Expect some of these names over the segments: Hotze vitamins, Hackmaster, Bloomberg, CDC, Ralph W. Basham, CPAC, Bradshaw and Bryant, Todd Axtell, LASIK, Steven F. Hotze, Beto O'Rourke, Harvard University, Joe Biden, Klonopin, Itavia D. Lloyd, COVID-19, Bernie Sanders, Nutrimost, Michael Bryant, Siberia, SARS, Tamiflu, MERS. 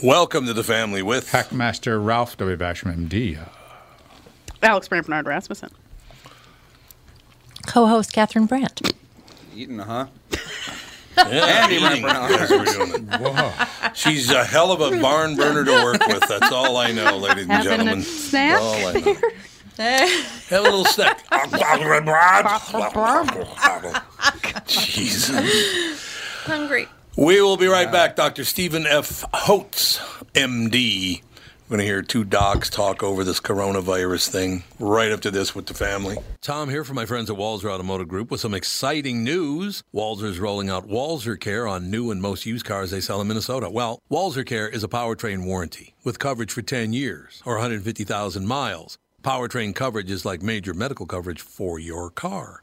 Welcome to the family with Hackmaster Ralph W. Basham, MD. Alex Brandt Bernard Rasmussen. Co-host Catherine Brandt. Eating, huh? Yeah, Andy Brandt. She's a hell of a barn burner to work with. That's all I know, ladies and gentlemen. A snack. All I know. Have a little snack. Jesus. Hungry. We will be right back. Dr. Steven F. Hotze, MD. We're going to hear two docs talk over this coronavirus thing right after this with the family. Tom here from my friends at Walser Automotive Group with some exciting news. Walser's rolling out WalserCare on new and most used cars they sell in Minnesota. Well, WalserCare is a powertrain warranty with coverage for 10 years or 150,000 miles. Powertrain coverage is like major medical coverage for your car.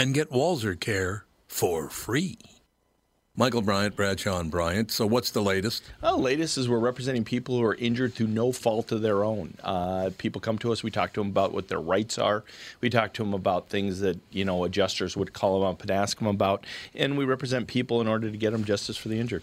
and get WalserCare for free. Michael Bryant, Bradshaw and Bryant. So what's the latest? Well, the latest is we're representing people who are injured through no fault of their own. People come to us. We talk to them about what their rights are. We talk to them about things that, you know, adjusters would call them up and ask them about. And we represent people in order to get them justice for the injured.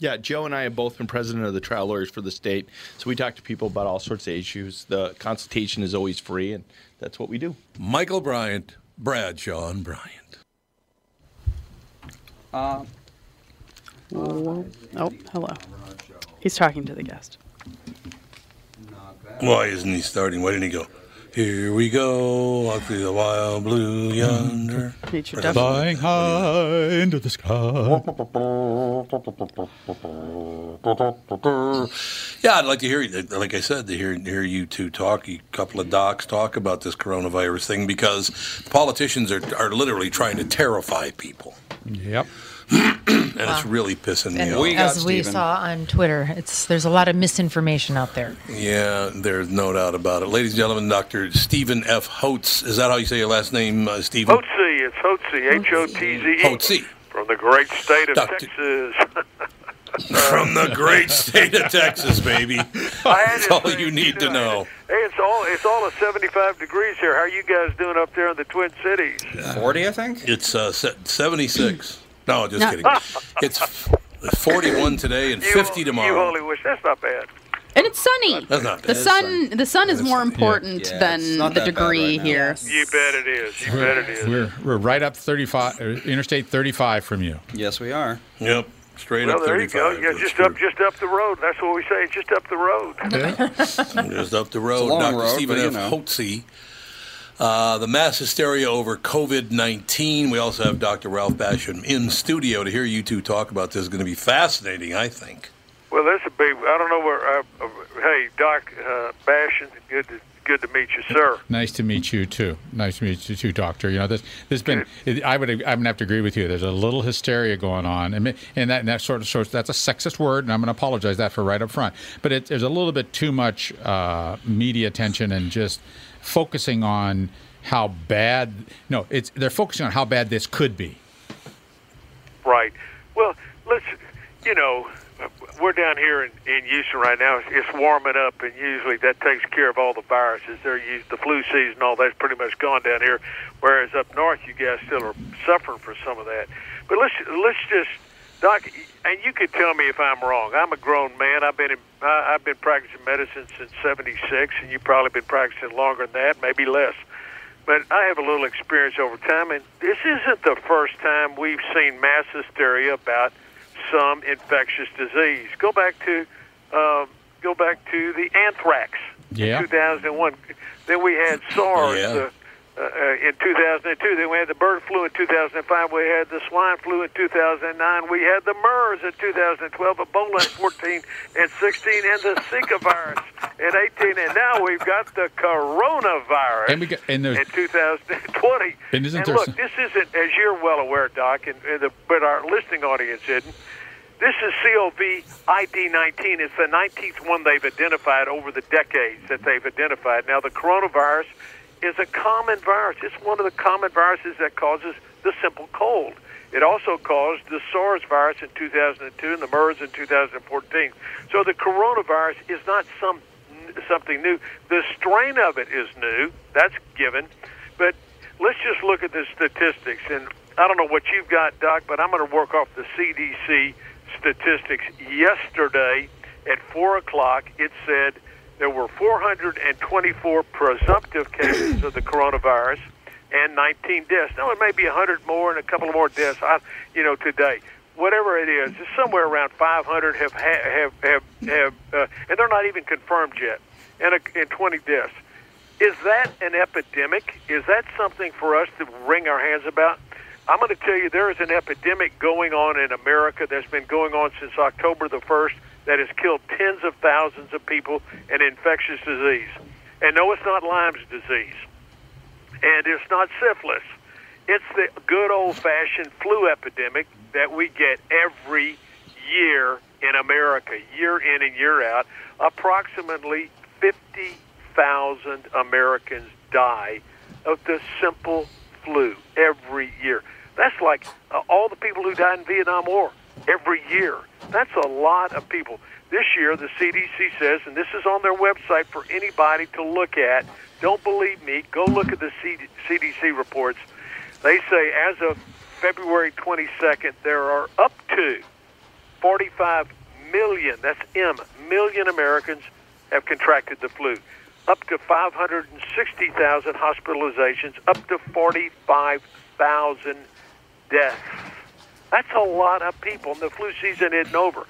Yeah, Joe and I have both been president of the trial lawyers for the state, so we talk to people about all sorts of issues. The consultation is always free, and that's what we do. Michael Bryant, Bradshaw and Bryant. Hello. He's talking to the guest. Why isn't he starting? Why didn't he go? Here we go, walk through the wild blue yonder. Flying high into the sky. Yeah, I'd like to hear you, like I said, to hear you two talk, a couple of docs talk about this coronavirus thing, because politicians are literally trying to terrify people. Yep. And it's really pissing me off. As we saw on Twitter, there's a lot of misinformation out there. Yeah, there's no doubt about it. Ladies and gentlemen, Dr. Steven F. Hotze. Is that how you say your last name, Steven? Hotze. It's Hotze. Hotze. Hotze. From the great state of Texas. From the great state of Texas, baby. That's all you need to know. Hey, it's all 75 degrees here. How are you guys doing up there in the Twin Cities? 40, I think? It's 76. No, just kidding. It's 41 today and 50 tomorrow. You only wish. That's not bad. And it's sunny. That's not bad. The sun is more important than the degree right here. You bet it is. We're right up 35, Interstate 35 from you. Yes, we are. Yep. Straight up 35. Well, there you go. Yeah, just up the road. That's what we say. Just up the road. Yeah. Just up the road. Dr. Stephen F. Hotze. The mass hysteria over COVID-19. We also have Dr. Ralph Basham in studio to hear you two talk about this. It's going to be fascinating, I think. Well, this would be, I don't know where, hey, Doc Basham, good to meet you, sir. Nice to meet you, too. Nice to meet you, too, Doctor. You know, there's been, I'm going to have to agree with you. There's a little hysteria going on. And that sort of shows, that's a sexist word, and I'm going to apologize that for right up front. But there's a little bit too much media attention and just focusing on how bad, no, it's they're focusing on how bad this could be. Right. Well, let's, you know, we're down here in Houston right now. It's warming up, and usually that takes care of all the viruses. The flu season, all that's pretty much gone down here, whereas up north you guys still are suffering for some of that. But let's just, Doc, and you could tell me if I'm wrong. I'm a grown man. I've been practicing medicine since '76, and you've probably been practicing longer than that, maybe less. But I have a little experience over time, and this isn't the first time we've seen mass hysteria about some infectious disease. Go back to the anthrax in 2001. Then we had SARS in 2002. Then we had the bird flu in 2005. We had the swine flu in 2009. We had the MERS in 2012, Ebola in 14 and 16, and the Zika virus in 18. And now we've got the coronavirus in 2020. And look, this isn't, as you're well aware, Doc, but our listening audience isn't. This is COVID-19. It's the 19th one they've identified over the decades that they've identified. Now, the coronavirus is a common virus. It's one of the common viruses that causes the simple cold. It also caused the SARS virus in 2002 and the MERS in 2014. So the coronavirus is not something new. The strain of it is new. That's given. But let's just look at the statistics. And I don't know what you've got, Doc, but I'm going to work off the CDC statistics. Yesterday at 4 o'clock, it said there were 424 presumptive cases of the coronavirus and 19 deaths. Now, it may be 100 more and a couple more deaths, today. Whatever it is, somewhere around 500 have and they're not even confirmed yet, and 20 deaths. Is that an epidemic? Is that something for us to wring our hands about? I'm going to tell you there is an epidemic going on in America that's been going on since October the 1st. That has killed tens of thousands of people in infectious disease. And no, it's not Lyme's disease. And it's not syphilis. It's the good old-fashioned flu epidemic that we get every year in America, year in and year out. Approximately 50,000 Americans die of the simple flu every year. That's like all the people who died in Vietnam War every year. That's a lot of people. This year, the CDC says, and this is on their website for anybody to look at. Don't believe me. Go look at the CDC reports. They say as of February 22nd, there are up to 45 million, that's M, million Americans have contracted the flu. Up to 560,000 hospitalizations, up to 45,000 deaths. That's a lot of people, and the flu season isn't over.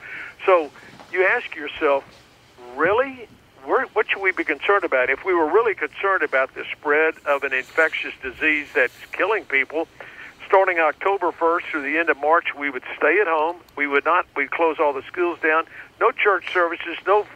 So you ask yourself, really? What should we be concerned about? If we were really concerned about the spread of an infectious disease that's killing people, starting October 1st through the end of March, we would stay at home. We'd close all the schools down. No church services, no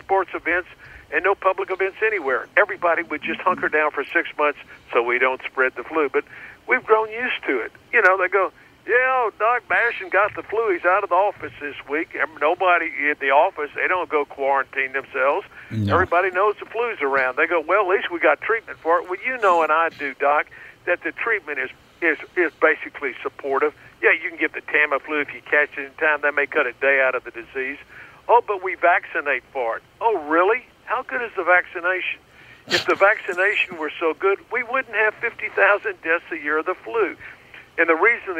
sports events, and no public events anywhere. Everybody would just hunker down for 6 months so we don't spread the flu. But we've grown used to it. You know, they go, yeah, Doc Basham got the flu. He's out of the office this week. Nobody at the office, they don't go quarantine themselves. No. Everybody knows the flu's around. They go, well, at least we got treatment for it. Well, you know and I do, Doc, that the treatment is basically supportive. Yeah, you can get the Tamiflu if you catch it in time. That may cut a day out of the disease. Oh, but we vaccinate for it. Oh, really? How good is the vaccination? If the vaccination were so good, we wouldn't have 50,000 deaths a year of the flu. And the reason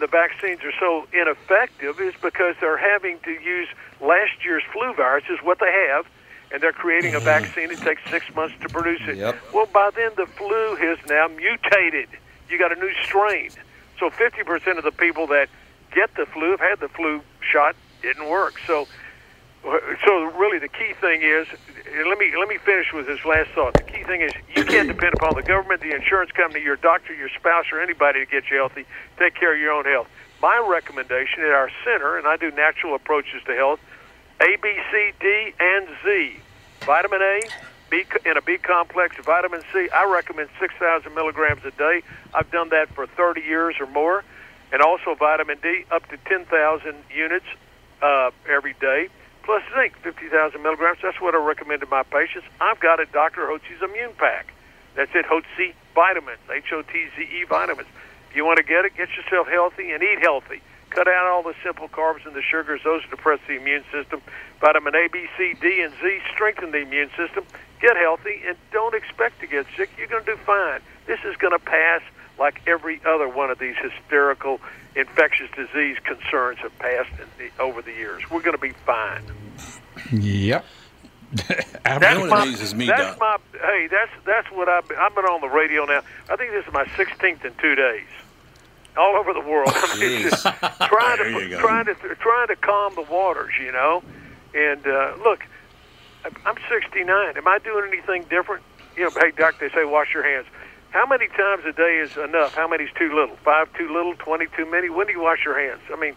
the vaccines are so ineffective is because they're having to use last year's flu virus is what they have, and they're creating a vaccine. It takes 6 months to produce it. Yep. Well, by then the flu has now mutated. You got a new strain. So 50% of the people that get the flu have had the flu shot. Didn't work. So really the key thing is, and let me finish with this last thought. The key thing is you can't depend upon the government, the insurance company, your doctor, your spouse, or anybody to get you healthy. Take care of your own health. My recommendation at our center, and I do natural approaches to health, A, B, C, D, and Z. Vitamin A, B, and a B complex, vitamin C. I recommend 6,000 milligrams a day. I've done that for 30 years or more. And also vitamin D, up to 10,000 units every day. Plus zinc, 50,000 milligrams. That's what I recommend to my patients. I've got a Dr. Hotze's Immune Pack. That's it, Hotze vitamins, H-O-T-Z-E vitamins. If you want to get yourself healthy and eat healthy. Cut out all the simple carbs and the sugars. Those depress the immune system. Vitamin A, B, C, D, and Z strengthen the immune system. Get healthy and don't expect to get sick. You're going to do fine. This is going to pass like every other one of these hysterical infectious disease concerns have passed over the years. We're going to be fine. Yep. That's what I've been on the radio now. I think this is my 16th in 2 days. All over the world. I mean, it's just trying to calm the waters, you know. And look, I'm 69. Am I doing anything different? You know, hey, doc, they say wash your hands. How many times a day is enough? How many is too little? 5 too little, 20 too many. When do you wash your hands? I mean,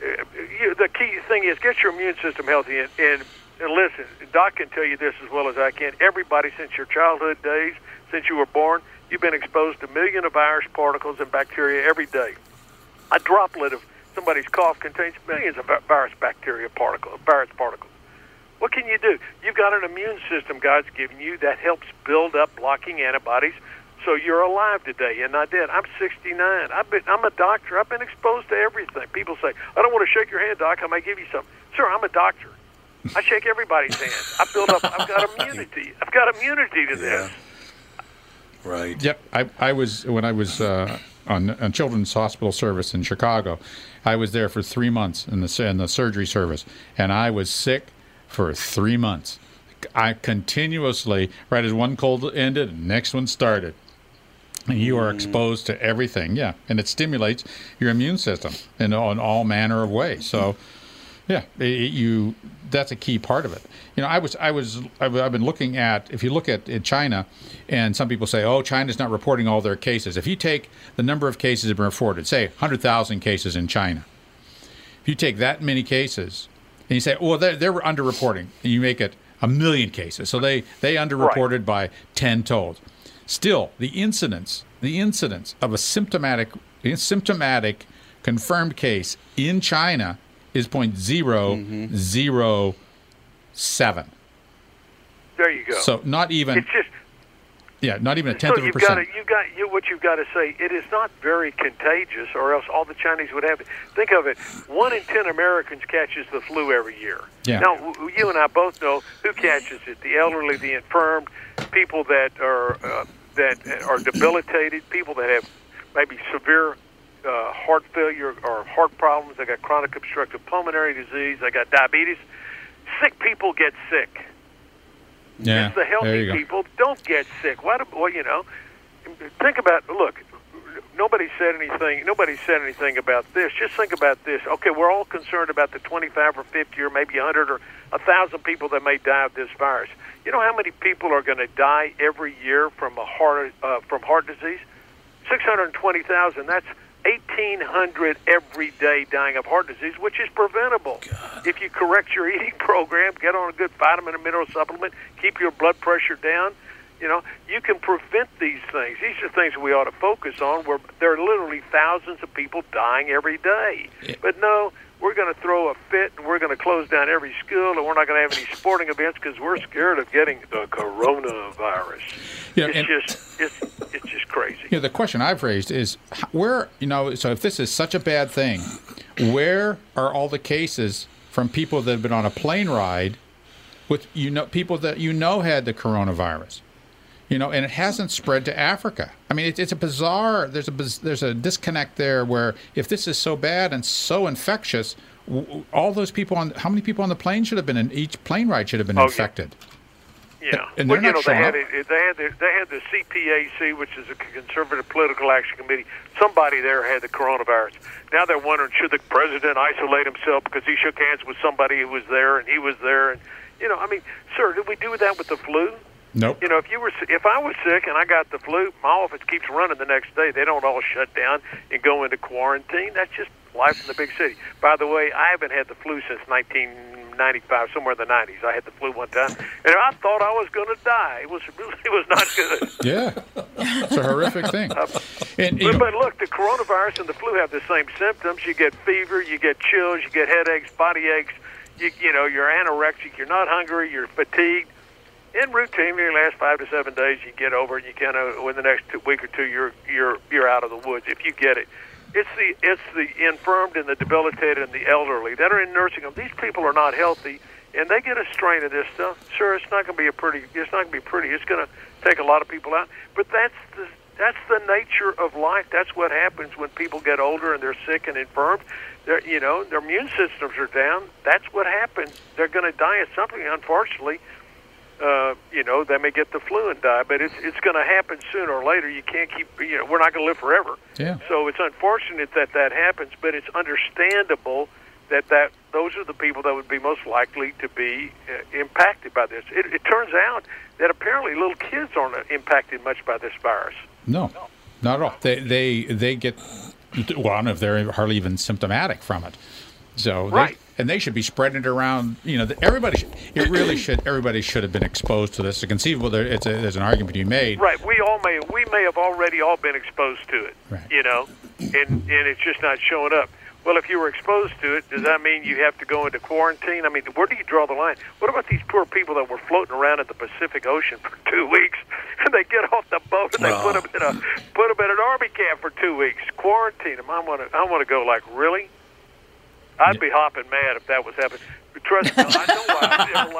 the key thing is get your immune system healthy. And listen, doc can tell you this as well as I can. Everybody, since your childhood days, since you were born, you've been exposed to millions of virus particles and bacteria every day. A droplet of somebody's cough contains millions of virus particles. What can you do? You've got an immune system God's given you that helps build up blocking antibodies so you're alive today and not dead. I'm 69. I'm a doctor. I've been exposed to everything. People say, I don't want to shake your hand, doc. I might give you something. Sir, I'm a doctor. I shake everybody's hand. I've got immunity. I've got immunity to this. Yeah. Right. Yep. I was when I was on Children's Hospital Service in Chicago. I was there for 3 months in the surgery service, and I was sick for 3 months. I continuously, right as one cold ended, next one started. And you are exposed to everything, yeah, and it stimulates your immune system in all manner of ways. So, yeah, that's a key part of it. You know, I've been looking at, if you look at China, and some people say, oh, China's not reporting all their cases. If you take the number of cases that have been reported, say 100,000 cases in China, if you take that many cases and you say, well, they're underreporting, and you make it 1 million cases. So they underreported by 10 told. Still, the incidence of a symptomatic confirmed case in China is 0.007. There you go. So not even. It's just. Yeah, not even 0.1%. What you've got to say. It is not very contagious, or else all the Chinese would have it. Think of it: 1 in 10 Americans catches the flu every year. Yeah. Now you and I both know who catches it: the elderly, the infirm, people that are debilitated, people that have maybe severe heart failure or heart problems. They got chronic obstructive pulmonary disease. They got diabetes. Sick people get sick. Yeah, it's the healthy people don't get sick. Think about, look, nobody said anything. Nobody said anything about this. Just think about this. Okay, we're all concerned about the 25 or 50 or maybe 100 or 1,000 people that may die of this virus. You know how many people are going to die every year from heart disease? 620,000. That's 1,800 every day dying of heart disease, which is preventable. God. If you correct your eating program, get on a good vitamin and mineral supplement, keep your blood pressure down, you know, you can prevent these things. These are things we ought to focus on, where there are literally thousands of people dying every day. Yeah. But no, we're going to throw a fit and we're going to close down every school and we're not going to have any sporting events because we're scared of getting the coronavirus. Yeah, it's just crazy. Yeah, you know, the question I've raised is where, you know, so if this is such a bad thing, where are all the cases from people that have been on a plane ride with, you know, people that, you know, had the coronavirus? You know, and it hasn't spread to Africa. I mean, it's a bizarre. There's a disconnect there where if this is so bad and so infectious, all those people on, how many people on the plane should have been in each plane ride should have been infected. Yeah, and well, you know, they had the CPAC, which is a Conservative Political Action Committee. Somebody there had the coronavirus. Now they're wondering, should the president isolate himself because he shook hands with somebody who was there and he was there? And you know, I mean, sir, did we do that with the flu? Nope. You know, if I was sick and I got the flu, my office keeps running the next day. They don't all shut down and go into quarantine. That's just life in the big city. By the way, I haven't had the flu since 19 95, somewhere in the 90s. I had the flu one time, and I thought I was going to die. It was not good. Yeah, it's a horrific thing. But look, the coronavirus and the flu have the same symptoms. You get fever, you get chills, you get headaches, body aches. You know, you're anorexic, you're not hungry, you're fatigued. In routine, your last 5 to 7 days, you get over it. You kind of, in the next week or two, you're out of the woods if you get it. It's the infirmed and the debilitated and the elderly that are in nursing homes. These people are not healthy, and they get a strain of this stuff. Sure, it's not going to be pretty. It's going to take a lot of people out. But that's the nature of life. That's what happens when people get older and they're sick and infirm. Their immune systems are down. That's what happens. They're going to die of something, unfortunately. They may get the flu and die, but it's going to happen sooner or later. You can't keep, we're not going to live forever. Yeah. So it's unfortunate that happens, but it's understandable that those are the people that would be most likely to be impacted by this. It turns out that apparently little kids aren't impacted much by this virus. No, not at all. They get, well, I don't know if they're hardly even symptomatic from it. So right. And they should be spreading it around. Everybody should have been exposed to this. It's conceivable there's an argument to be made. Right. We may have already all been exposed to it. Right. And it's just not showing up. Well, if you were exposed to it, does that mean you have to go into quarantine? I mean, where do you draw the line? What about these poor people that were floating around in the Pacific Ocean for 2 weeks, and they get off the boat and they put them in an army camp for 2 weeks, quarantine them? I want to go like, really? I'd be hopping mad if that was happening. Trust me, I know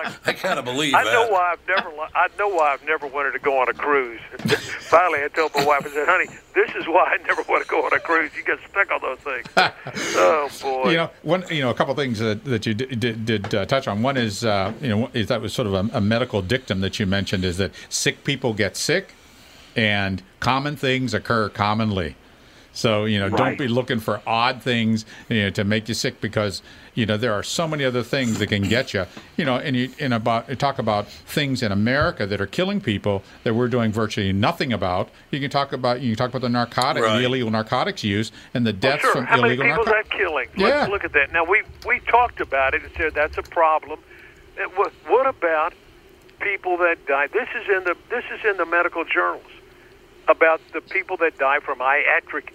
why I've never wanted to go on a cruise. Finally, I told my wife, I said, "Honey, this is why I never want to go on a cruise. You get stuck on those things." Oh boy! A couple of things that you did touch on. One is, is that was sort of a medical dictum that you mentioned, is that sick people get sick, and common things occur commonly. So, Don't be looking for odd things to make you sick, because, there are so many other things that can get you. Talk about things in America that are killing people that we're doing virtually nothing about. You can talk about the narcotic, the illegal narcotics use, and the deaths from illegal narcotics. How many people is that killing? Yeah. Let's look at that. Now, we talked about it and said that's a problem. What about people that die? This is in the medical journals, about the people that die from iatrogenic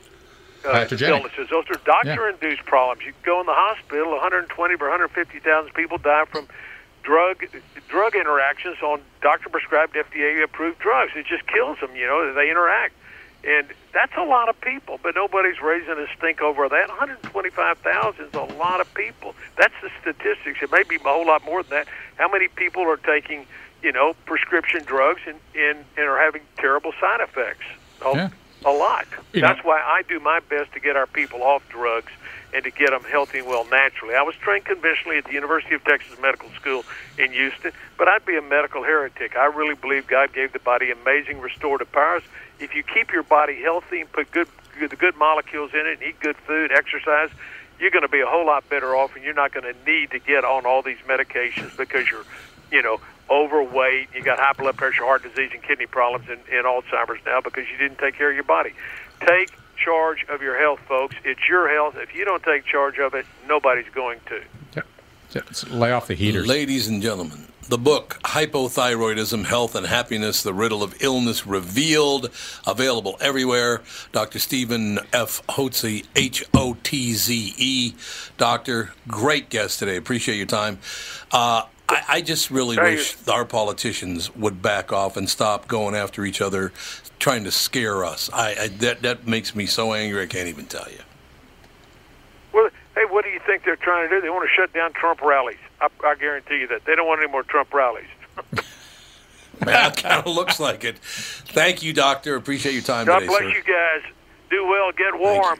illnesses. Those are doctor-induced problems. You go in the hospital, 120 or 150,000 people die from drug interactions on doctor-prescribed, FDA-approved drugs. It just kills them, they interact. And that's a lot of people, but nobody's raising a stink over that. 125,000 is a lot of people. That's the statistics. It may be a whole lot more than that. How many people are taking prescription drugs and are having terrible side effects? A lot. That's why I do my best to get our people off drugs and to get them healthy and well naturally. I was trained conventionally at the University of Texas Medical School in Houston, but I'd be a medical heretic. I really believe God gave the body amazing restorative powers. If you keep your body healthy and put good molecules in it and eat good food, exercise, you're going to be a whole lot better off, and you're not going to need to get on all these medications because you're, overweight, you got high blood pressure, heart disease, and kidney problems, and Alzheimer's now because you didn't take care of your body. Take charge of your health, folks. It's your health. If you don't take charge of it, nobody's going to. Yep. Lay off the heaters. Ladies and gentlemen, the book, Hypothyroidism, Health and Happiness, The Riddle of Illness Revealed, available everywhere. Dr. Steven F. Hotze, H-O-T-Z-E. Doctor, great guest today. Appreciate your time. I just really wish our politicians would back off and stop going after each other, trying to scare us. That makes me so angry I can't even tell you. Well, hey, what do you think they're trying to do? They want to shut down Trump rallies. I guarantee you that. They don't want any more Trump rallies. Man, it kind of looks like it. Thank you, Doctor. Appreciate your time today, sir. God bless you guys. Do well. Get warm.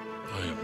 I have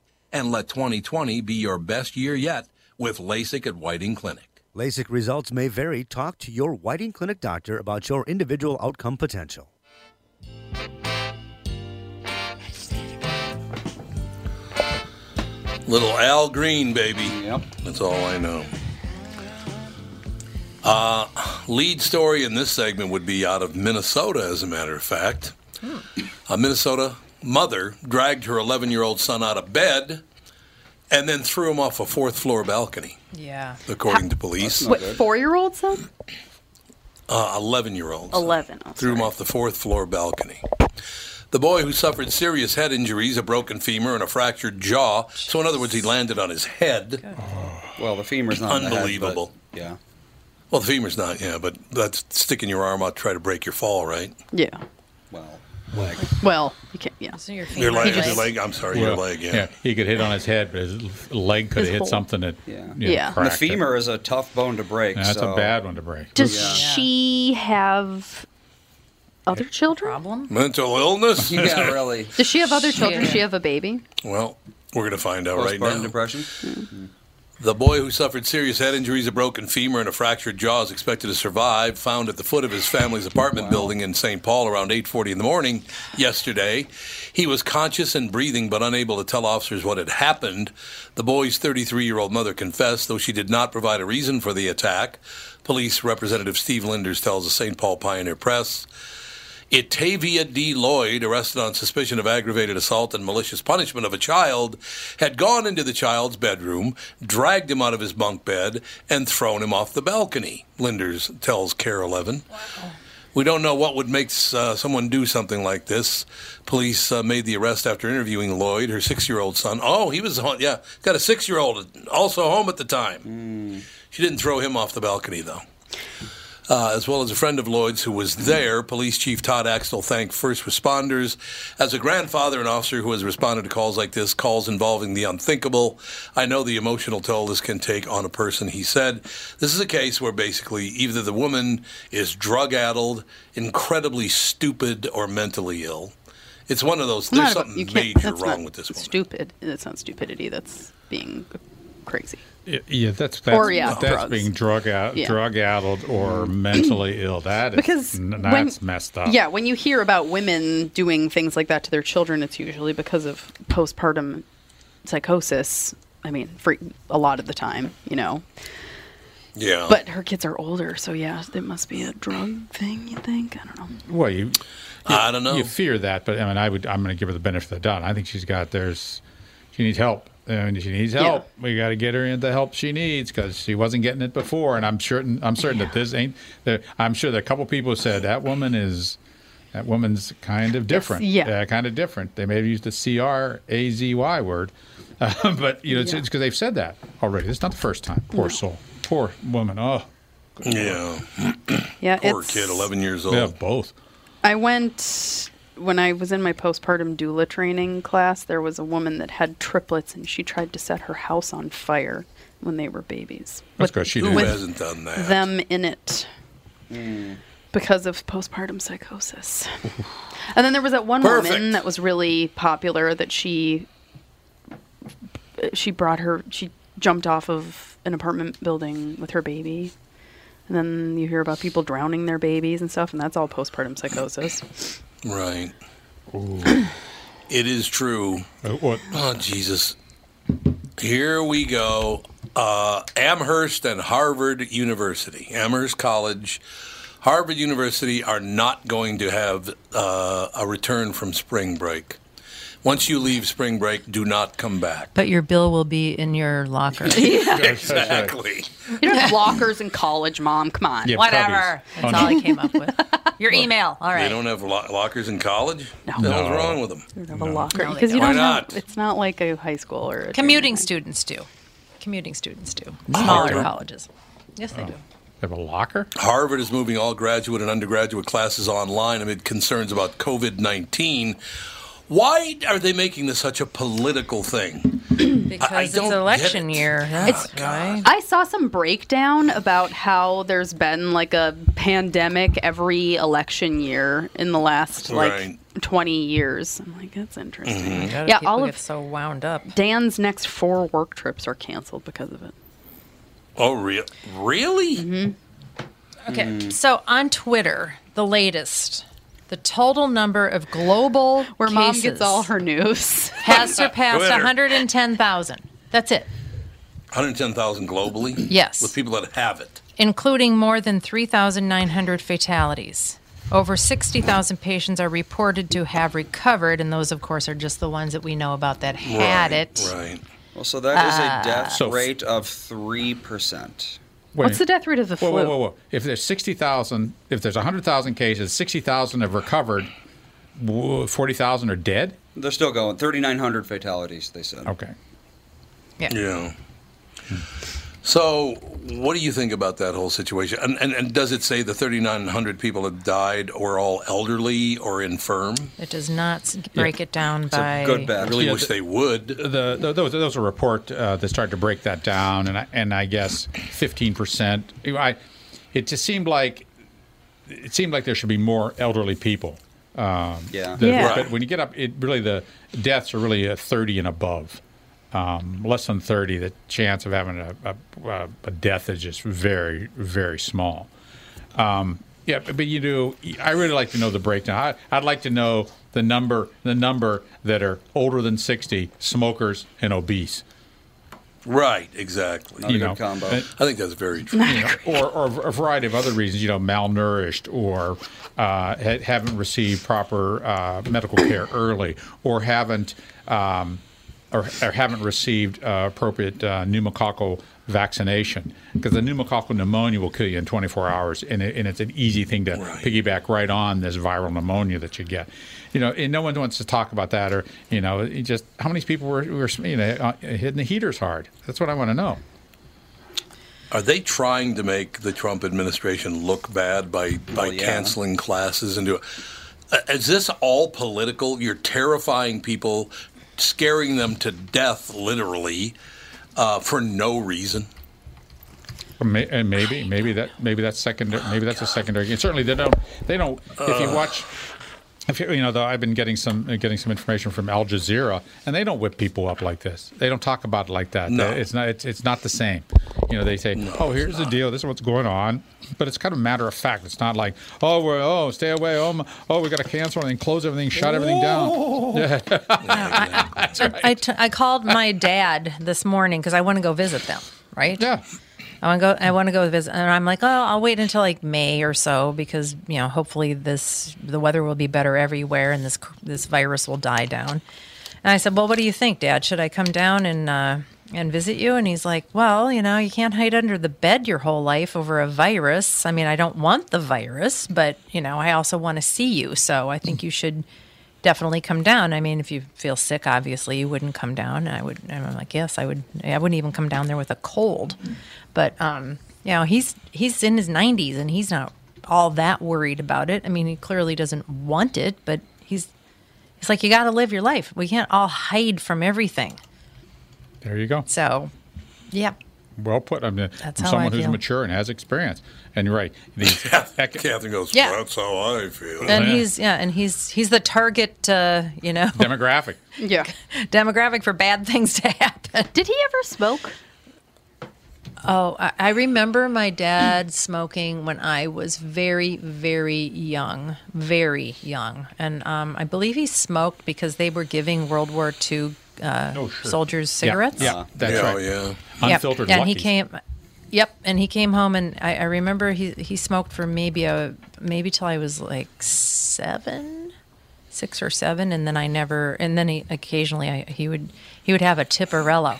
And let 2020 be your best year yet with LASIK at Whiting Clinic. LASIK results may vary. Talk to your Whiting Clinic doctor about your individual outcome potential. Little Al Green, baby. Yep. That's all I know. Lead story in this segment would be out of Minnesota, as a matter of fact. A Minnesota mother dragged her 11-year-old son out of bed and then threw him off a fourth-floor balcony. Yeah. According to police. What, 4-year-old son? 11-year-old. 11. Threw him off the fourth-floor balcony. The boy, who suffered serious head injuries, a broken femur, and a fractured jaw. So, in other words, he landed on his head. Well, the femur's not unbelievable. In the head, but, yeah. Well, the femur's not, yeah, but that's sticking your arm out to try to break your fall, right? Yeah. Well. Leg. Well, you can't, yeah. So your leg. I'm sorry, yeah. Your leg, yeah. He could hit on his head, but his leg could have hit something that, yeah. The femur is a tough bone to break. Yeah, that's a bad one to break. Does she have other children? Problem? Mental illness? Yeah, really. Does she have other children? Yeah. Does she have a baby? Well, we're going to find out right now. Postpartum depression? Mm-hmm. The boy, who suffered serious head injuries, a broken femur, and a fractured jaw, is expected to survive, found at the foot of his family's apartment building in St. Paul around 8:40 in the morning yesterday. He was conscious and breathing, but unable to tell officers what had happened. The boy's 33-year-old mother confessed, though she did not provide a reason for the attack. Police Representative Steve Linders tells the St. Paul Pioneer Press. Itavia D. Lloyd, arrested on suspicion of aggravated assault and malicious punishment of a child, had gone into the child's bedroom, dragged him out of his bunk bed, and thrown him off the balcony, Linders tells Care 11. Wow. We don't know what would make someone do something like this. Police made the arrest after interviewing Lloyd, her 6-year-old son. Oh, he was got a 6-year-old also home at the time. Mm. She didn't throw him off the balcony, though. As well as a friend of Lloyd's who was there, Police Chief Todd Axtell thanked first responders. As a grandfather and officer who has responded to calls like this, calls involving the unthinkable, I know the emotional toll this can take on a person, he said. This is a case where basically either the woman is drug-addled, incredibly stupid, or mentally ill. It's one of those, there's something major wrong with this woman. Stupid. That's not stupidity. That's being crazy. Yeah, that's being drug-addled or mentally ill. That is that's messed up. Yeah, when you hear about women doing things like that to their children, it's usually because of postpartum psychosis. I mean, for a lot of the time, you know. Yeah. But her kids are older, so yeah, it must be a drug thing, you think? I don't know. Well, I don't know. You fear that, but I mean, I'm going to give her the benefit of the doubt. I think she needs help. I mean, she needs help. Yeah. We got to get her in the help she needs because she wasn't getting it before. And I'm certain that this ain't. I'm sure that a couple people said that woman's kind of different. Yes, yeah, kind of different. They may have used the CRAZY word, but you know, it's because they've said that already. It's not the first time. Poor soul. Poor woman. Oh, yeah. Yeah. Poor kid, 11 years old. Yeah, both. When I was in my postpartum doula training class, there was a woman that had triplets, and she tried to set her house on fire when they were babies. That's because she hasn't done that. Them in it. Mm. Because of postpartum psychosis. And then there was that one woman that was really popular that she jumped off of an apartment building with her baby. And then you hear about people drowning their babies and stuff, and that's all postpartum psychosis. Right. Ooh. It is true. What? Oh, Jesus. Here we go. Amherst and Harvard University. Amherst College, Harvard University are not going to have a return from spring break. Once you leave spring break, do not come back. But your bill will be in your locker. Yeah. Exactly. You don't have lockers in college, Mom. Come on. Yeah, whatever. Copies. That's all I came up with. Your email. All right. They don't have lockers in college? No. No. What's wrong with them? They don't have a locker. No, Why not? It's not like a high school or a Commuting students do. Smaller colleges. Yes, they do. They have a locker? Harvard is moving all graduate and undergraduate classes online amid concerns about COVID-19. Why are they making this such a political thing? Because it's election year. I saw some breakdown about how there's been like a pandemic every election year in the last 20 years. I'm like, that's interesting. Mm-hmm. Yeah, all of so wound up. Dan's next 4 work trips are canceled because of it. Oh, really? Mm-hmm. Okay, so on Twitter, the latest. The total number of global where cases Mom gets all her news has surpassed 110,000. That's it. 110,000 globally? Yes. With people that have it. Including more than 3,900 fatalities. Over 60,000 patients are reported to have recovered, and those, of course, are just the ones that we know about that had it. Right. Well, so that is a death rate of 3%. What's the death rate of the flu? Whoa. If there's 60,000, if there's 100,000 cases, 60,000 have recovered, 40,000 are dead? They're still going. 3,900 fatalities, they said. Okay. Yeah. So what do you think about that whole situation? And does it say the 3,900 people that died were all elderly or infirm? It does not break it down by... Good, bad. I really wish they would. There was a report that started to break that down, and I guess 15%. It just seemed like there should be more elderly people. But when you get up, the deaths are really 30 and above. Less than 30, the chance of having a death is just very, very small. I really like to know the breakdown. I'd like to know the number that are older than 60, smokers and obese. Right, exactly. Not a good combo. I think that's very true. Or a variety of other reasons, malnourished or haven't received proper medical care early or haven't... Or haven't received appropriate pneumococcal vaccination, because the pneumococcal pneumonia will kill you in 24 hours, and it's an easy thing to piggyback right on this viral pneumonia that you get. And no one wants to talk about that, or just how many people were hitting the heaters hard. That's what I want to know. Are they trying to make the Trump administration look bad by canceling classes and doing? Is this all political? You're terrifying people. Scaring them to death, literally, for no reason. Maybe that's a secondary. And certainly, they don't. If you watch, I've been getting some information from Al Jazeera, and they don't whip people up like this. They don't talk about it like that. No. It's not the same. They say, here's the deal. This is what's going on. But it's kind of matter of fact. It's not like, stay away. We got to cancel everything, close everything, shut everything down. I called my dad this morning because I want to go visit them. Right? Yeah. I want to go visit, and I'm like, I'll wait until like May or so because hopefully the weather will be better everywhere and this virus will die down. And I said, well, what do you think, Dad? Should I come down and visit you? And he's like, well, you can't hide under the bed your whole life over a virus. I mean, I don't want the virus, but I also want to see you, so I think you should definitely come down. I mean, if you feel sick, obviously you wouldn't come down. I'm like, yes, I would. I wouldn't even come down there with a cold. But he's in his 90s and he's not all that worried about it. I mean, he clearly doesn't want it, but it's like you got to live your life. We can't all hide from everything. There you go. So, yeah, Well put. I mean, that's someone who's mature and has experience. And you're right. Catherine goes, well, that's how I feel. And he's the target, demographic. Yeah. Demographic for bad things to happen. Did he ever smoke? Oh, I remember my dad smoking when I was very, very young. Very young. And I believe he smoked because they were giving World War II soldiers cigarettes. Yeah, that's right. Yeah. Unfiltered and Luckies. He came home, and I remember he smoked for maybe till I was like 6 or 7, and then he occasionally would have a Tipperello.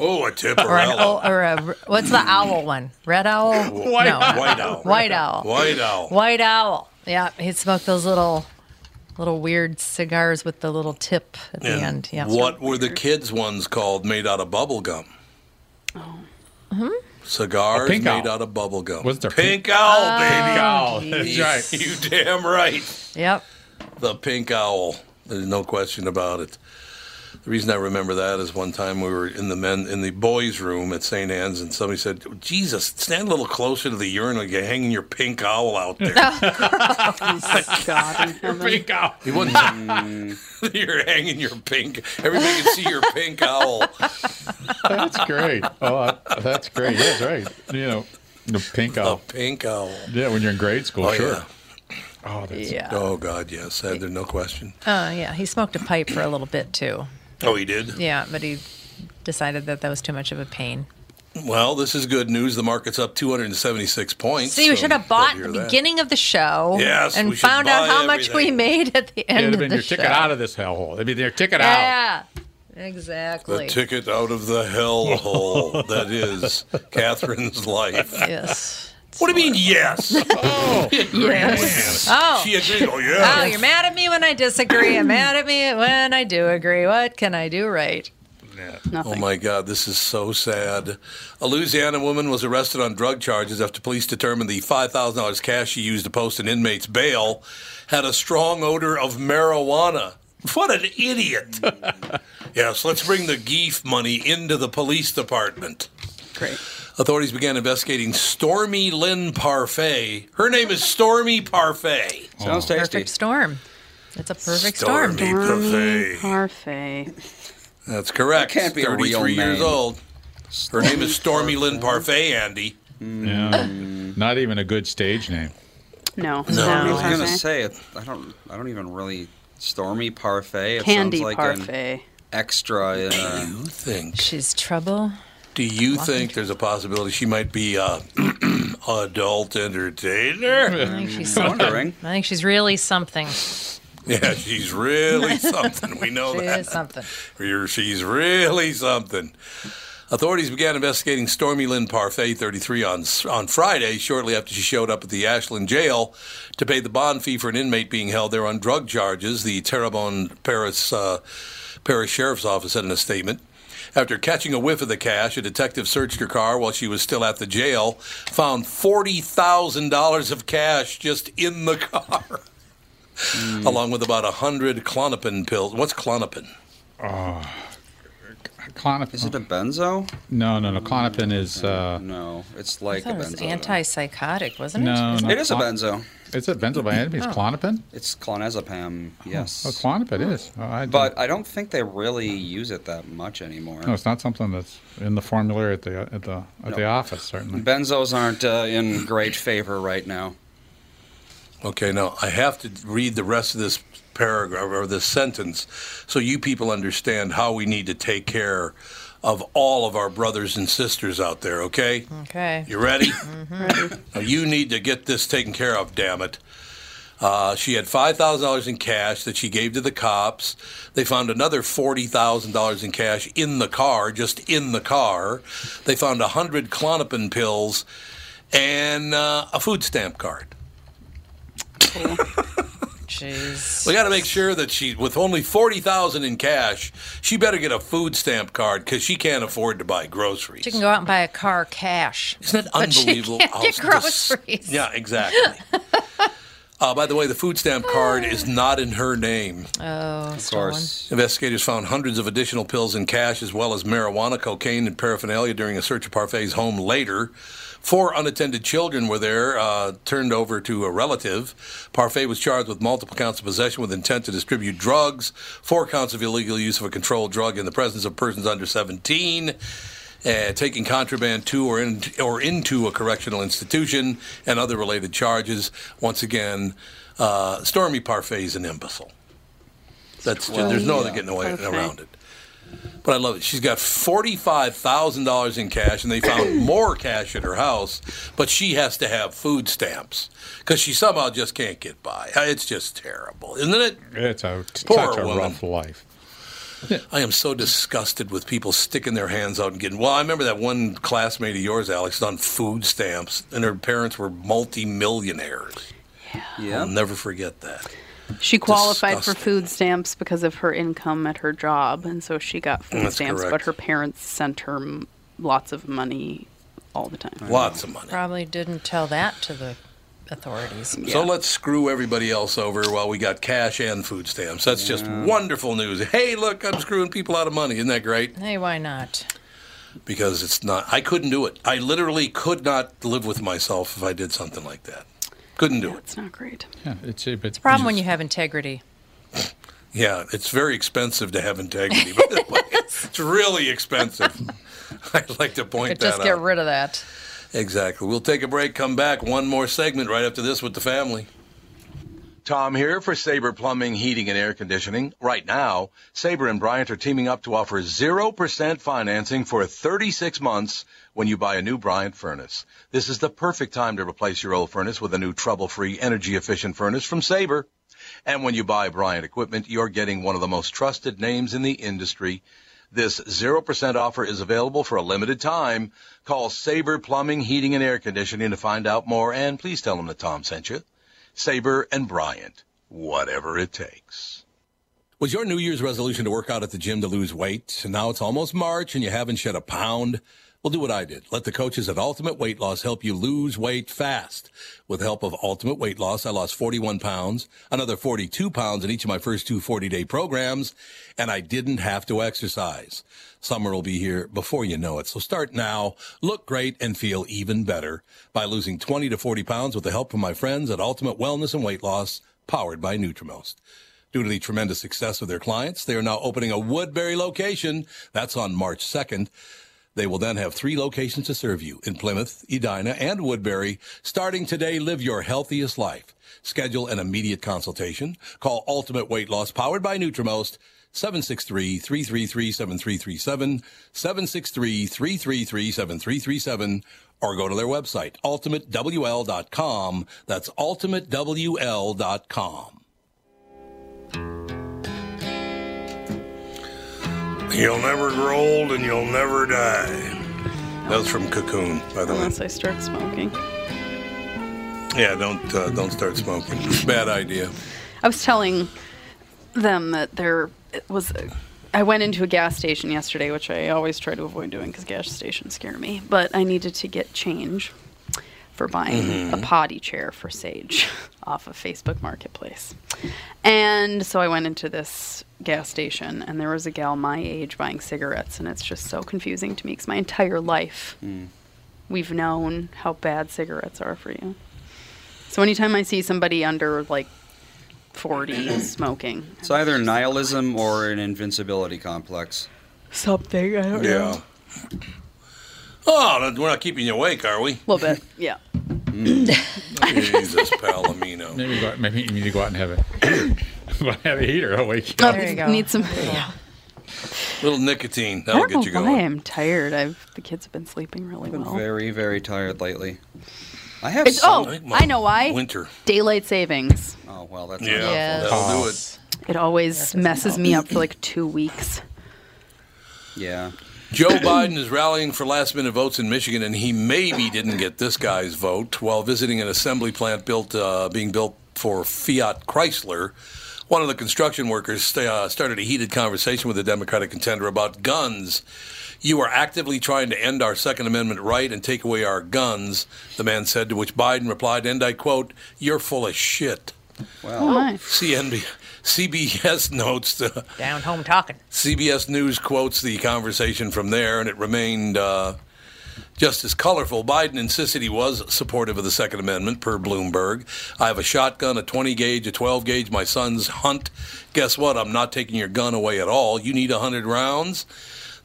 Oh, a Tipperello. Or what's the owl one? Red owl? White owl. Yeah, he'd smoke those little weird cigars with the little tip at the end. Yeah. What were the kids' ones called made out of bubble gum? Oh. Mm-hmm. Cigars made out of bubble gum. What's the pink owl, baby? Owl. That's right. You damn right. Yep. The pink owl. There's no question about it. The reason I remember that is one time we were in the boys' room at St. Anne's, and somebody said, Jesus, stand a little closer to the urinal. You're hanging your pink owl out there. Oh, God. Your pink owl. He wasn't. You're hanging your pink. Everybody can see your pink owl. That's great. Oh, that's great. That's right. You know, the pink owl. The pink owl. Yeah, when you're in grade school, sure. Yeah. Oh, oh, God, yes. There's no question. Yeah, he smoked a pipe for a little bit, too. Oh, he did? Yeah, but he decided that was too much of a pain. Well, this is good news. The market's up 276 points. See, we should have bought at the beginning of the show and found out how much we made at the end of the show. It would have been your ticket out of this hellhole. It'd be their ticket out. Yeah. Exactly. The ticket out of the hellhole that is Catherine's life. Yes. What do you mean, yes? Oh, yes. Oh. She agreed. Oh, yeah. Oh, you're mad at me when I disagree. I'm mad at me when I do agree. What can I do right? Yeah. Nothing. Oh, my God. This is so sad. A Louisiana woman was arrested on drug charges after police determined the $5,000 cash she used to post an inmate's bail had a strong odor of marijuana. What an idiot. Yes, let's bring the GEEF money into the police department. Great. Authorities began investigating Stormy Lynn Parfait. Her name is Stormy Parfait. Oh. Sounds tasty. Perfect storm. That's a perfect storm. Stormy Parfait. That's correct. That can't be 33 a real years old. Stormy her name is Stormy Lynn Parfait, Andy. Yeah. Not even a good stage name. No. I was going to say it. I don't even really. Stormy Parfait. It Candy sounds like Parfait. An extra. Do you think she's trouble? Do you think there's a possibility she might be an adult entertainer? I think she's wondering. I think she's really something. Yeah, she's really something. We know that. She is something. She's really something. Authorities began investigating Stormy Lynn Parfait, 33, on Friday, shortly after she showed up at the Ashland jail to pay the bond fee for an inmate being held there on drug charges, the Terrebonne Parish Sheriff's Office said in a statement. After catching a whiff of the cash, a detective searched her car while she was still at the jail, found $40,000 of cash just in the car, along with about 100 Klonopin pills. What's Klonopin? Klonopin. Is it a benzo? No. Klonopin is... no, it's like a benzo. It was antipsychotic, wasn't it? No. It is a benzo. It's a benzo by any means. Klonopin? It's clonazepam, yes. Oh, Klonopin is. Oh, I don't think they really use it that much anymore. No, it's not something that's in the formulary at the office, certainly. Benzos aren't in great favor right now. Okay, now I have to read the rest of this paragraph or this sentence so you people understand how we need to take care of all of our brothers and sisters out there, okay? Okay. You ready? Mm-hmm. Now you need to get this taken care of, damn it. She had $5,000 in cash that she gave to the cops. They found another $40,000 in cash in the car, just in the car. They found 100 Klonopin pills and a food stamp card. Cool. Jeez. We got to make sure that she, with only $40,000 in cash, she better get a food stamp card because she can't afford to buy groceries. She can go out and buy a car cash. Isn't it unbelievable? She can't get groceries. Yeah, exactly. By the way, the food stamp card is not in her name. Oh, of course. Investigators found hundreds of additional pills in cash, as well as marijuana, cocaine, and paraphernalia during a search of Parfait's home later. 4 unattended children were there, turned over to a relative. Parfait was charged with multiple counts of possession with intent to distribute drugs, 4 counts of illegal use of a controlled drug in the presence of persons under 17, taking contraband to or into a correctional institution, and other related charges. Once again, Stormy Parfait's an imbecile. That's just, there's no other getting away around it. But I love it. She's got $45,000 in cash, and they found more cash at her house, but she has to have food stamps because she somehow just can't get by. It's just terrible, isn't it? It's such a rough life. I am so disgusted with people sticking their hands out and getting... Well, I remember that one classmate of yours, Alex, on food stamps, and her parents were multimillionaires. Yeah. I'll never forget that. She qualified for food stamps because of her income at her job, and so she got food stamps, correct. But her parents sent her lots of money all the time. Lots of money. Probably didn't tell that to the authorities. Yeah. So let's screw everybody else over while we got cash and food stamps. That's just wonderful news. Hey, look, I'm screwing people out of money. Isn't that great? Hey, why not? Because it's not... I couldn't do it. I literally could not live with myself if I did something like that. Couldn't do it. It's not great. Yeah, it's a problem when you have integrity. Yeah, it's very expensive to have integrity. By the way, it's really expensive. I'd like to point that out. Just get rid of that. Exactly. We'll take a break, come back. One more segment right after this with the family. Tom here for Sabre Plumbing, Heating, and Air Conditioning. Right now, Sabre and Bryant are teaming up to offer 0% financing for 36 months when you buy a new Bryant furnace. This is the perfect time to replace your old furnace with a new trouble-free, energy-efficient furnace from Sabre. And when you buy Bryant equipment, you're getting one of the most trusted names in the industry. This 0% offer is available for a limited time. Call Sabre Plumbing, Heating, and Air Conditioning to find out more, and please tell them that Tom sent you. Sabre and Bryant, whatever it takes. Was your New Year's resolution to work out at the gym to lose weight? And now it's almost March and you haven't shed a pound? Well, do what I did. Let the coaches at Ultimate Weight Loss help you lose weight fast. With the help of Ultimate Weight Loss, I lost 41 pounds, another 42 pounds in each of my first 2 40-day programs, and I didn't have to exercise. Summer will be here before you know it. So start now, look great, and feel even better by losing 20 to 40 pounds with the help of my friends at Ultimate Wellness and Weight Loss, powered by Nutrimost. Due to the tremendous success of their clients, they are now opening a Woodbury location. That's on March 2nd. They will then have 3 locations to serve you in Plymouth, Edina, and Woodbury. Starting today, live your healthiest life. Schedule an immediate consultation. Call Ultimate Weight Loss, powered by Nutrimost, 763-333-7337, 763-333-7337, or go to their website, ultimatewl.com. That's ultimatewl.com. You'll never grow old and you'll never die. That was from Cocoon, by the way. Unless I start smoking. Yeah, don't start smoking. Bad idea. I was telling them that I went into a gas station yesterday, which I always try to avoid doing because gas stations scare me. But I needed to get change for buying a potty chair for Sage off of Facebook Marketplace. And so I went into this gas station, and there was a gal my age buying cigarettes, and it's just so confusing to me because my entire life we've known how bad cigarettes are for you. So anytime I see somebody under like 40 smoking, it's either nihilism or an invincibility complex. Something, I don't know. Oh, we're not keeping you awake, are we? A little bit, yeah. Jesus, Palomino. Maybe you need to go out and have it. Have a heater. I'll wake you up. There you go. Need some. Yeah. Little nicotine. That'll get you going. I don't know why I'm tired. The kids have been sleeping really well. I've been very, very tired lately. I have I know why. Winter. Daylight savings. Oh, well, that's helpful. Yes. That'll do it. It always messes me up for like 2 weeks. Yeah. Joe Biden is rallying for last-minute votes in Michigan, and he maybe didn't get this guy's vote while visiting an assembly plant being built for Fiat Chrysler. One of the construction workers started a heated conversation with a Democratic contender about guns. You are actively trying to end our Second Amendment right and take away our guns, the man said, to which Biden replied, and I quote, "You're full of shit." Well, CBS notes the down home talking. CBS News quotes the conversation from there, and it remained just as colorful. Biden insisted he was supportive of the Second Amendment, per Bloomberg. I have a shotgun, a 20 gauge, a 12 gauge. My sons hunt. Guess what? I'm not taking your gun away at all. You need 100 rounds.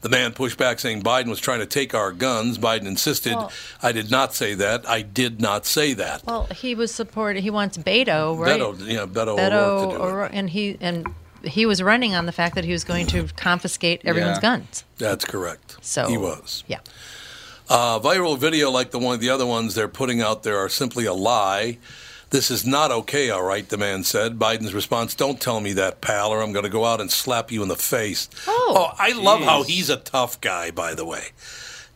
The man pushed back, saying Biden was trying to take our guns. Biden insisted, I did not say that. I did not say that. Well, he was supported. He wants Beto, right? Beto O'Rourke to do it. And he was running on the fact that he was going to confiscate everyone's guns. That's correct. So he was. Yeah. Viral video like the other ones they're putting out there are simply a lie. This is not okay, all right, the man said. Biden's response, don't tell me that, pal, or I'm going to go out and slap you in the face. Oh, I love how he's a tough guy, by the way.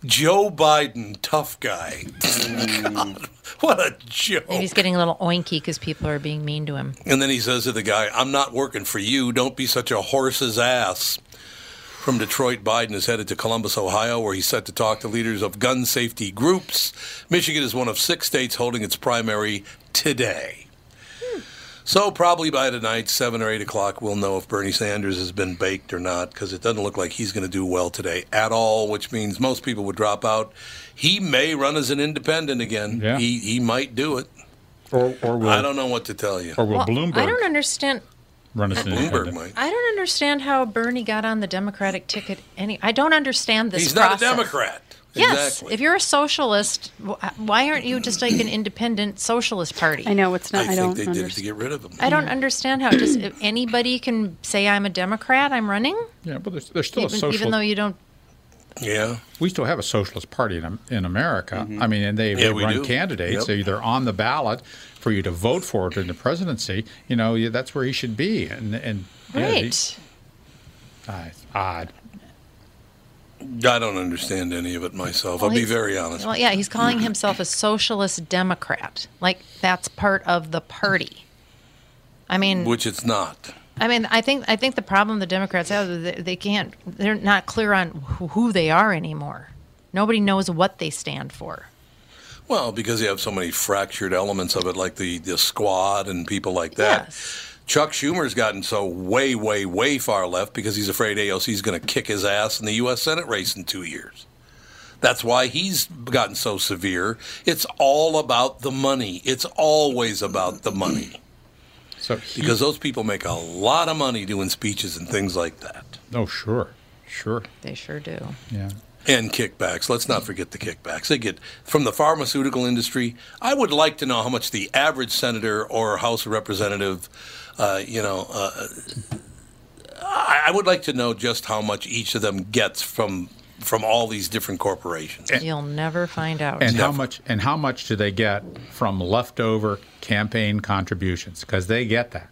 Joe Biden, tough guy. God, what a joke. And he's getting a little oinky because people are being mean to him. And then he says to the guy, I'm not working for you. Don't be such a horse's ass. From Detroit, Biden is headed to Columbus, Ohio, where he's set to talk to leaders of gun safety groups. Michigan is one of 6 states holding its primary today. So probably by tonight, 7 or 8 o'clock, we'll know if Bernie Sanders has been baked or not, because it doesn't look like he's going to do well today at all, which means most people would drop out. He may run as an independent again. Yeah. He might do it. Or will, I don't know what to tell you. Or will Bloomberg. I don't understand. I don't understand how Bernie got on the Democratic ticket. I don't understand this. He's process. Not a Democrat. Yes, exactly. If you're a socialist, why aren't you just like an independent socialist party? I know it's not. I think they did it to get rid of him. I don't understand how just if anybody can say I'm a Democrat. I'm running. Yeah, but there's still a socialist. Even though you don't. Yeah, we still have a socialist party in America. Mm-hmm. I mean, and they run candidates either on the ballot for you to vote for in the presidency. You know, that's where he should be. And right, it's odd. I don't understand any of it myself. I'll be very honest. Well, yeah, he's calling himself a socialist Democrat. Like that's part of the party. I mean, which it's not. I mean, I think the problem the Democrats have is they're not clear on who they are anymore. Nobody knows what they stand for. Well, because you have so many fractured elements of it, like the squad and people like that. Yes. Chuck Schumer's gotten so way, way, way far left because he's afraid AOC's going to kick his ass in the U.S. Senate race in 2 years. That's why he's gotten so severe. It's all about the money. It's always about the money. Because those people make a lot of money doing speeches and things like that. Oh, sure. They sure do. Yeah. And kickbacks. Let's not forget the kickbacks. They get from the pharmaceutical industry. I would like to know how much the average senator or House representative, I would like to know just how much each of them gets from all these different corporations. You'll never find out. And how much do they get from leftover campaign contributions? Because they get that.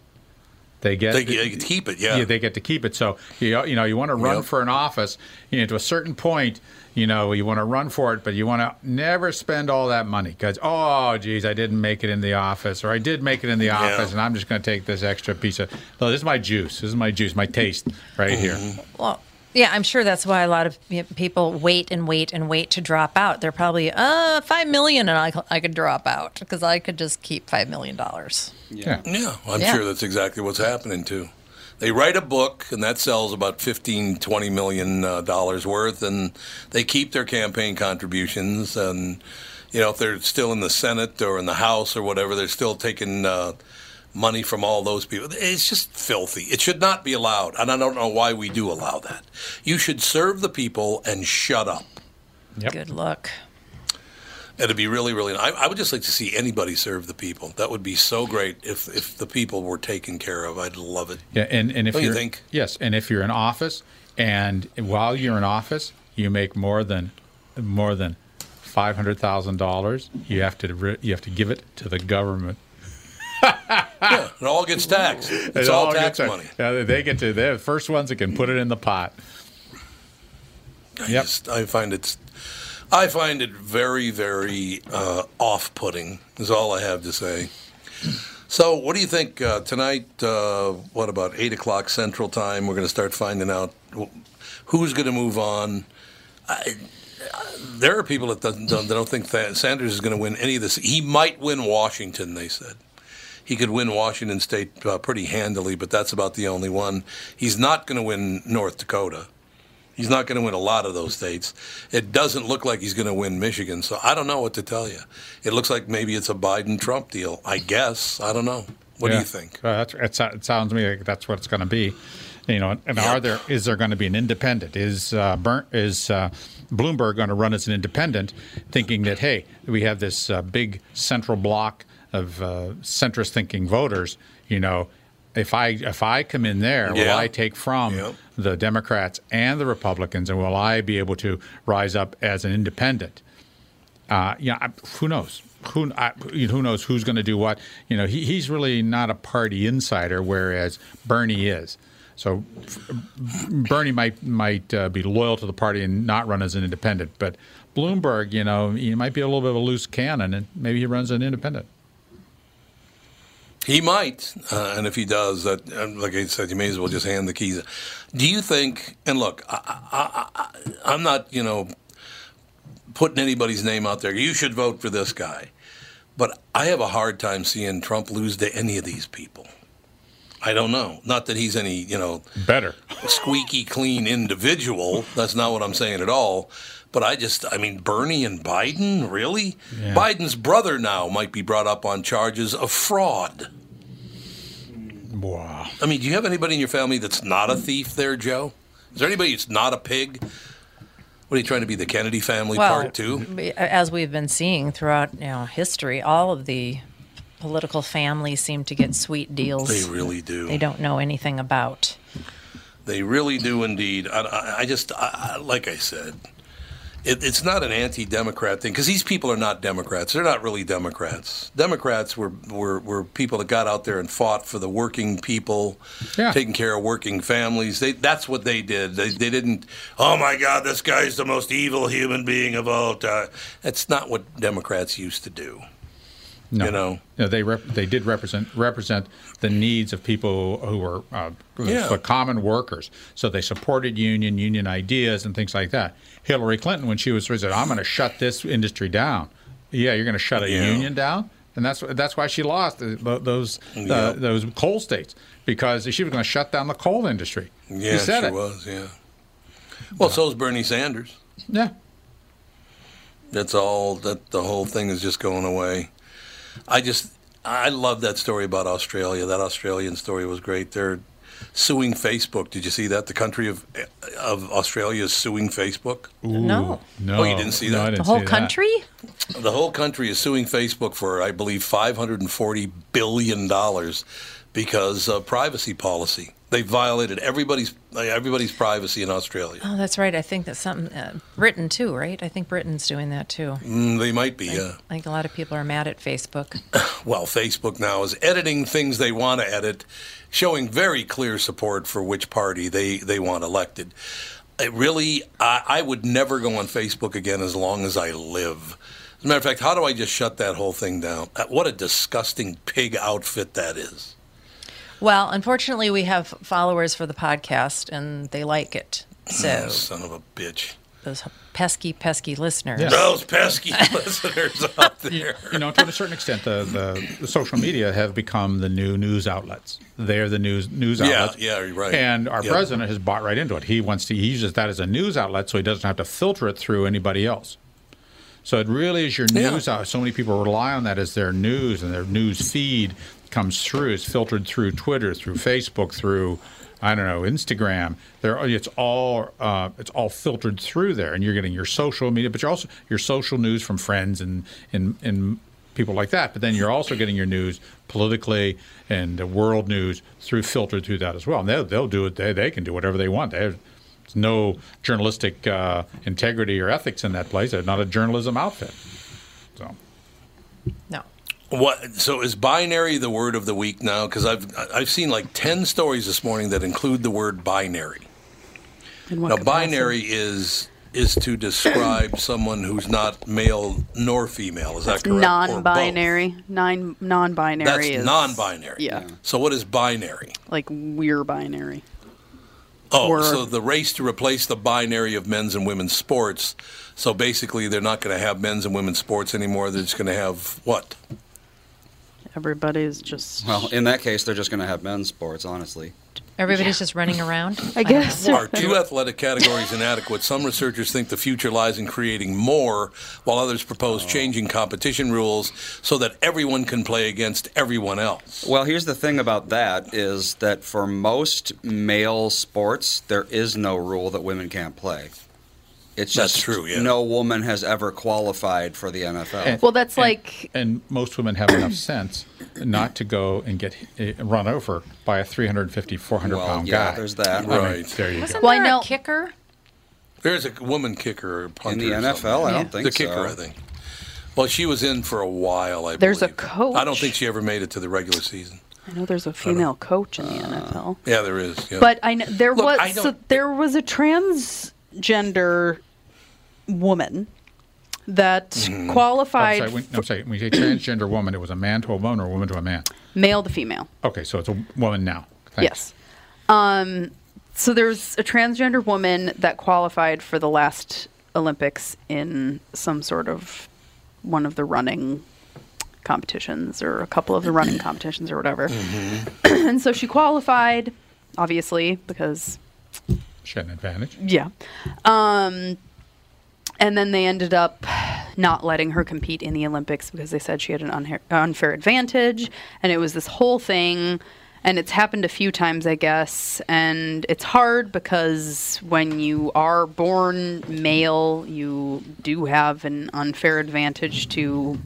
They get to keep it, yeah. They get to keep it. So, you want to run for an office, to a certain point, you want to run for it, but you want to never spend all that money because, oh, geez, I didn't make it in the office, or I did make it in the office, and I'm just going to take this extra piece of, no, this is my juice. This is my juice, my taste right here. Well, yeah, I'm sure that's why a lot of people wait to drop out. They're probably, $5 million and I could drop out because I could just keep $5 million. I'm sure that's exactly what's happening, too. They write a book, and that sells about $15, $20 million worth, and they keep their campaign contributions. And, if they're still in the Senate or in the House or whatever, they're still taking money from all those people. It's just filthy. It should not be allowed, and I don't know why we do allow that. You should serve the people and shut up. Yep. Good luck. It'd be really, really nice. I would just like to see anybody serve the people. That would be so great if the people were taken care of. I'd love it. Yeah, and if you think? Yes, and if you're in office, and while you're in office, you make more than $500,000. You have to give it to the government. Yeah, it all gets taxed. It's all tax money. Yeah, they're the first ones that can put it in the pot. Yep. I find it very, very off-putting is all I have to say. So what do you think tonight, what about 8 o'clock Central Time, we're going to start finding out who's going to move on. There are people that don't think that Sanders is going to win any of this. He might win Washington, they said. He could win Washington State pretty handily, but that's about the only one. He's not going to win North Dakota. He's not going to win a lot of those states. It doesn't look like he's going to win Michigan, so I don't know what to tell you. It looks like maybe it's a Biden-Trump deal, I guess. I don't know. What do you think? It sounds to me like that's what it's going to be. You know, and is there going to be an independent? Is Bloomberg going to run as an independent, thinking that, hey, we have this big central block of centrist-thinking voters, you know, if I come in there, will I take from the Democrats and the Republicans, and will I be able to rise up as an independent? Who knows? Who knows who's going to do what? You know, he's really not a party insider, whereas Bernie is. So Bernie might be loyal to the party and not run as an independent. But Bloomberg, you know, he might be a little bit of a loose cannon, and maybe he runs an independent. He might, and if he does, like I said, you may as well just hand the keys. Do you think, and look, I'm not, you know, putting anybody's name out there. You should vote for this guy. But I have a hard time seeing Trump lose to any of these people. I don't know. Not that he's any, you know, better, squeaky clean individual. That's not what I'm saying at all. But Bernie and Biden, really? Yeah. Biden's brother now might be brought up on charges of fraud. Wow. I mean, do you have anybody in your family that's not a thief there, Joe? Is there anybody that's not a pig? What are you trying to be, the Kennedy family part two? As we've been seeing throughout history, all of the political families seem to get sweet deals. They really do. They don't know anything about. They really do indeed. I just, like I said, it's not an anti-Democrat thing, because these people are not Democrats. They're not really Democrats. Democrats were people that got out there and fought for the working people, taking care of working families. That's what they did. They didn't, oh, my God, this guy's the most evil human being of all time. That's not what Democrats used to do. No. You know? No, they did represent the needs of people who were the common workers. So they supported union ideas and things like that. Hillary Clinton, when she was president, I'm going to shut this industry down. Yeah, you're going to shut a union down? And that's why she lost those coal states, because she was going to shut down the coal industry. Yeah, she said it. was. Well, so's Bernie Sanders. Yeah. That's all. That the whole thing is just going away. I love that story about Australia. That Australian story was great. They're suing Facebook. Did you see that? The country of Australia is suing Facebook. Ooh, no. Oh, you didn't see that? No, I didn't see that. The whole country is suing Facebook for, I believe, $540 billion because of privacy policy. They violated everybody's privacy in Australia. Oh, that's right. I think that's something Britain too, right? I think Britain's doing that too. They might be. I think a lot of people are mad at Facebook. Well, Facebook now is editing things they want to edit, showing very clear support for which party they want elected. I would never go on Facebook again as long as I live. As a matter of fact, how do I just shut that whole thing down? What a disgusting pig outfit that is. Well, unfortunately, we have followers for the podcast, and they like it. So, son of a bitch. Those pesky listeners. Yes. Those pesky listeners out there. You know, to a certain extent, the social media have become the new news outlets. They're the news outlets. Yeah, you're right. And our president has bought right into it. He uses that as a news outlet, so he doesn't have to filter it through anybody else. So it really is your news outlet. So many people rely on that as their news and their news feed. Comes through, is filtered through Twitter, through Facebook, through Instagram. It's all filtered through there, and you're getting your social media, but you're also your social news from friends and people like that. But then you're also getting your news politically and the world news filtered through that as well. And they'll do it. They can do whatever they want. There's no journalistic integrity or ethics in that place. They're not a journalism outfit. So no. So is binary the word of the week now? Because I've seen like 10 stories this morning that include the word binary. Now, binary is is to describe someone who's not male nor female. Is that correct? Non-binary. Non-binary. That's is non-binary. Yeah. So what is binary? Like we're binary. Oh, or, so the race to replace the binary of men's and women's sports. So basically they're not going to have men's and women's sports anymore. They're just going to have what? Everybody's just... Well, in that case, they're just going to have men's sports, honestly. Everybody's just running around, I guess. Are two athletic categories inadequate? Some researchers think the future lies in creating more, while others propose changing competition rules so that everyone can play against everyone else. Well, here's the thing about that is that for most male sports, there is no rule that women can't play. It's just that's true, yeah. No woman has ever qualified for the NFL. And most women have enough sense not to go and get run over by a 350, 400-pound guy. Yeah, there's that. Right. There you go. Wasn't there a kicker? There's a woman kicker. Or punter in the NFL, I don't think so. The kicker, I think. Well, she was in for a while, I believe. There's a coach. I don't think she ever made it to the regular season. I know there's a female coach in the NFL. Yeah, there is. Yeah. But there was a transgender woman that qualified. I'm sorry. When you say transgender woman, it was a man to a woman or a woman to a man? Male to female. Okay, so it's a woman now. Thanks. Yes. So there's a transgender woman that qualified for the last Olympics in some sort of one of the running competitions or a couple of the running competitions or whatever. Mm-hmm. And so she qualified, obviously, because she had an advantage. Yeah. And then they ended up not letting her compete in the Olympics because they said she had an unfair advantage. And it was this whole thing. And it's happened a few times, I guess. And it's hard because when you are born male, you do have an unfair advantage to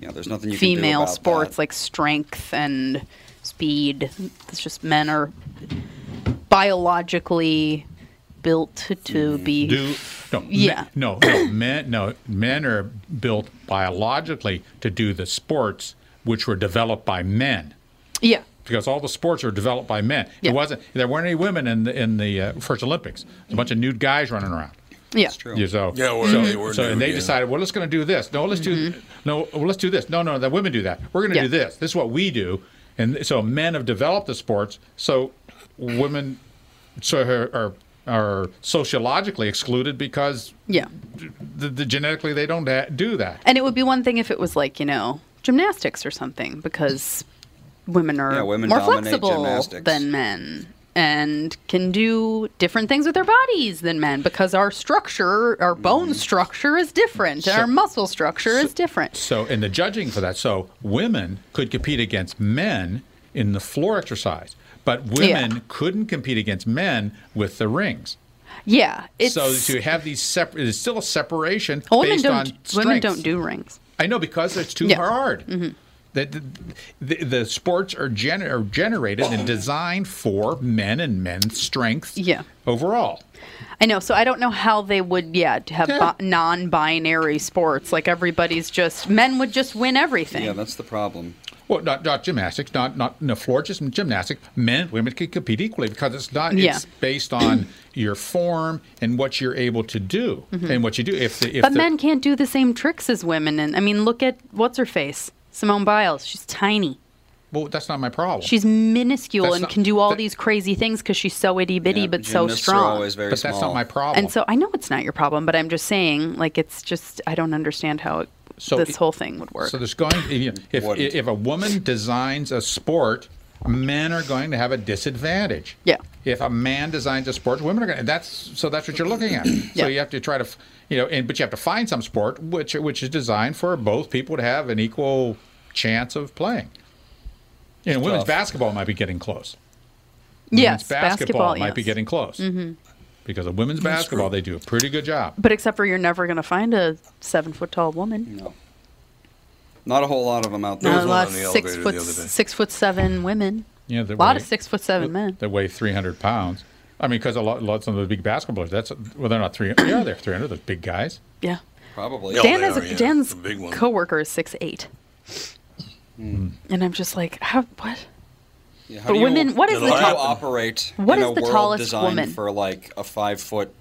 there's nothing you female can do about sports that. Like strength and speed. It's just men are biologically built to be... Men are built biologically to do the sports which were developed by men. Yeah. Because all the sports were developed by men. Yeah. There weren't any women in the first Olympics. There's a bunch of nude guys running around. Yeah. That's true. And they decided, well, let's going to do this. No, let's do let's do this. No, the women do that. We're going to do this. This is what we do. And so men have developed the sports, so women are sociologically excluded because genetically they don't do that. And it would be one thing if it was like, gymnastics or something, because women are more flexible than men and can do different things with their bodies than men because our structure, our bone structure is different and our muscle structure is different. So in the judging for that, women could compete against men in the floor exercise. But women couldn't compete against men with the rings. Yeah. So to have these separate, it's still a separation based on strengths. Women don't do rings. I know, because it's too hard. Mm-hmm. The sports are generated and designed for men and men's strength overall. I know. So I don't know how they would, non-binary sports. Like everybody's men would just win everything. Yeah, that's the problem. Well, not gymnastics, not in the floor, just gymnastics. Men and women can compete equally because it's based on your form and what you're able to do and what you do. But men can't do the same tricks as women. And I mean, look at what's-her-face, Simone Biles. She's tiny. Well, that's not my problem. She's minuscule can do all these crazy things because she's so itty-bitty but so strong. But that's not my problem. And so I know it's not your problem, but I'm just saying, it's just I don't understand how it... So this whole thing would work. So there's if a woman designs a sport, men are going to have a disadvantage. Yeah. If a man designs a sport, women are going to. That's what you're looking at. So you have to try to, but you have to find some sport which is designed for both people to have an equal chance of playing. And women's basketball might be getting close. Yes, basketball might be getting close. Mm-hmm. Because of women's basketball, they do a pretty good job. But except for you're never going to find a 7-foot-tall woman. No. Not a whole lot of them out there. Not a lot of 6'7" women. Yeah, a lot of 6'7" men. They weigh 300 pounds. I mean, because some of the big basketballers, they're not 300. Yeah, they're 300, those big guys. Yeah. Probably. Dan's coworker is 6'8". And I'm just like, what? Yeah, but women, what is the tallest woman? What is the tallest woman for like a 5'6"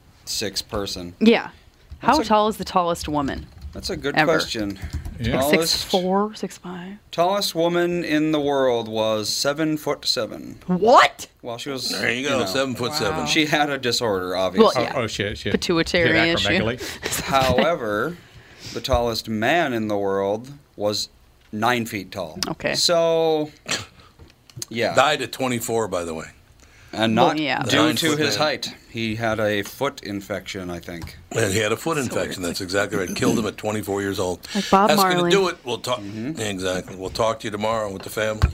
person? Yeah. How tall is the tallest woman? That's a good question. Yeah. Like 6'4", 6'5". Tallest woman in the world was 7'7". What? Well, she was. There you go, 7'7". She had a disorder, obviously. Well, yeah. She pituitary issue. However, the tallest man in the world was 9 feet tall. Okay. So, yeah. Died at 24, by the way. And not due to his height. He had a foot infection, I think. And he had a foot infection. That's exactly right. Killed him at 24 years old. Like Bob Marley. That's going to do it. We'll talk. Mm-hmm. Exactly. We'll talk to you tomorrow with the family.